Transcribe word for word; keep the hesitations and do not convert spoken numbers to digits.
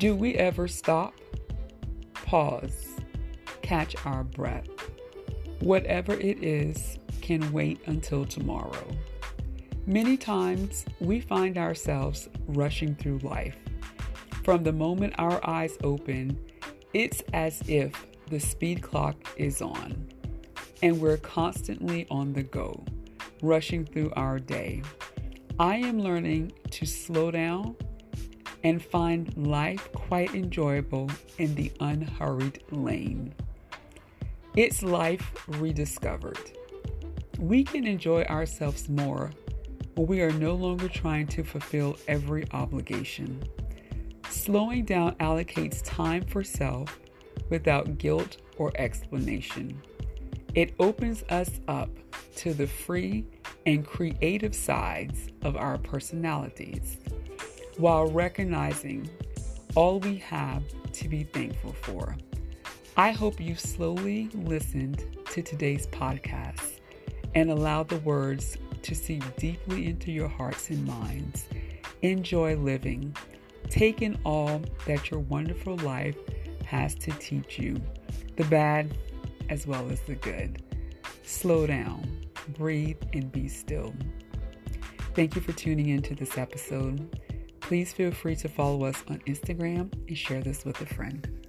Do we ever stop, pause, catch our breath? Whatever it is can wait until tomorrow. Many times we find ourselves rushing through life. From the moment our eyes open, it's as if the speed clock is on, and we're constantly on the go, rushing through our day. I am learning to slow down and find life quite enjoyable in the unhurried lane. It's life rediscovered. We can enjoy ourselves more when we are no longer trying to fulfill every obligation. Slowing down allocates time for self without guilt or explanation. It opens us up to the free and creative sides of our personalities, while recognizing all we have to be thankful for. I hope you've slowly listened to today's podcast and allowed the words to seep deeply into your hearts and minds. Enjoy living. Take in all that your wonderful life has to teach you, the bad as well as the good. Slow down, breathe, and be still. Thank you for tuning into this episode. Please feel free to follow us on Instagram and share this with a friend.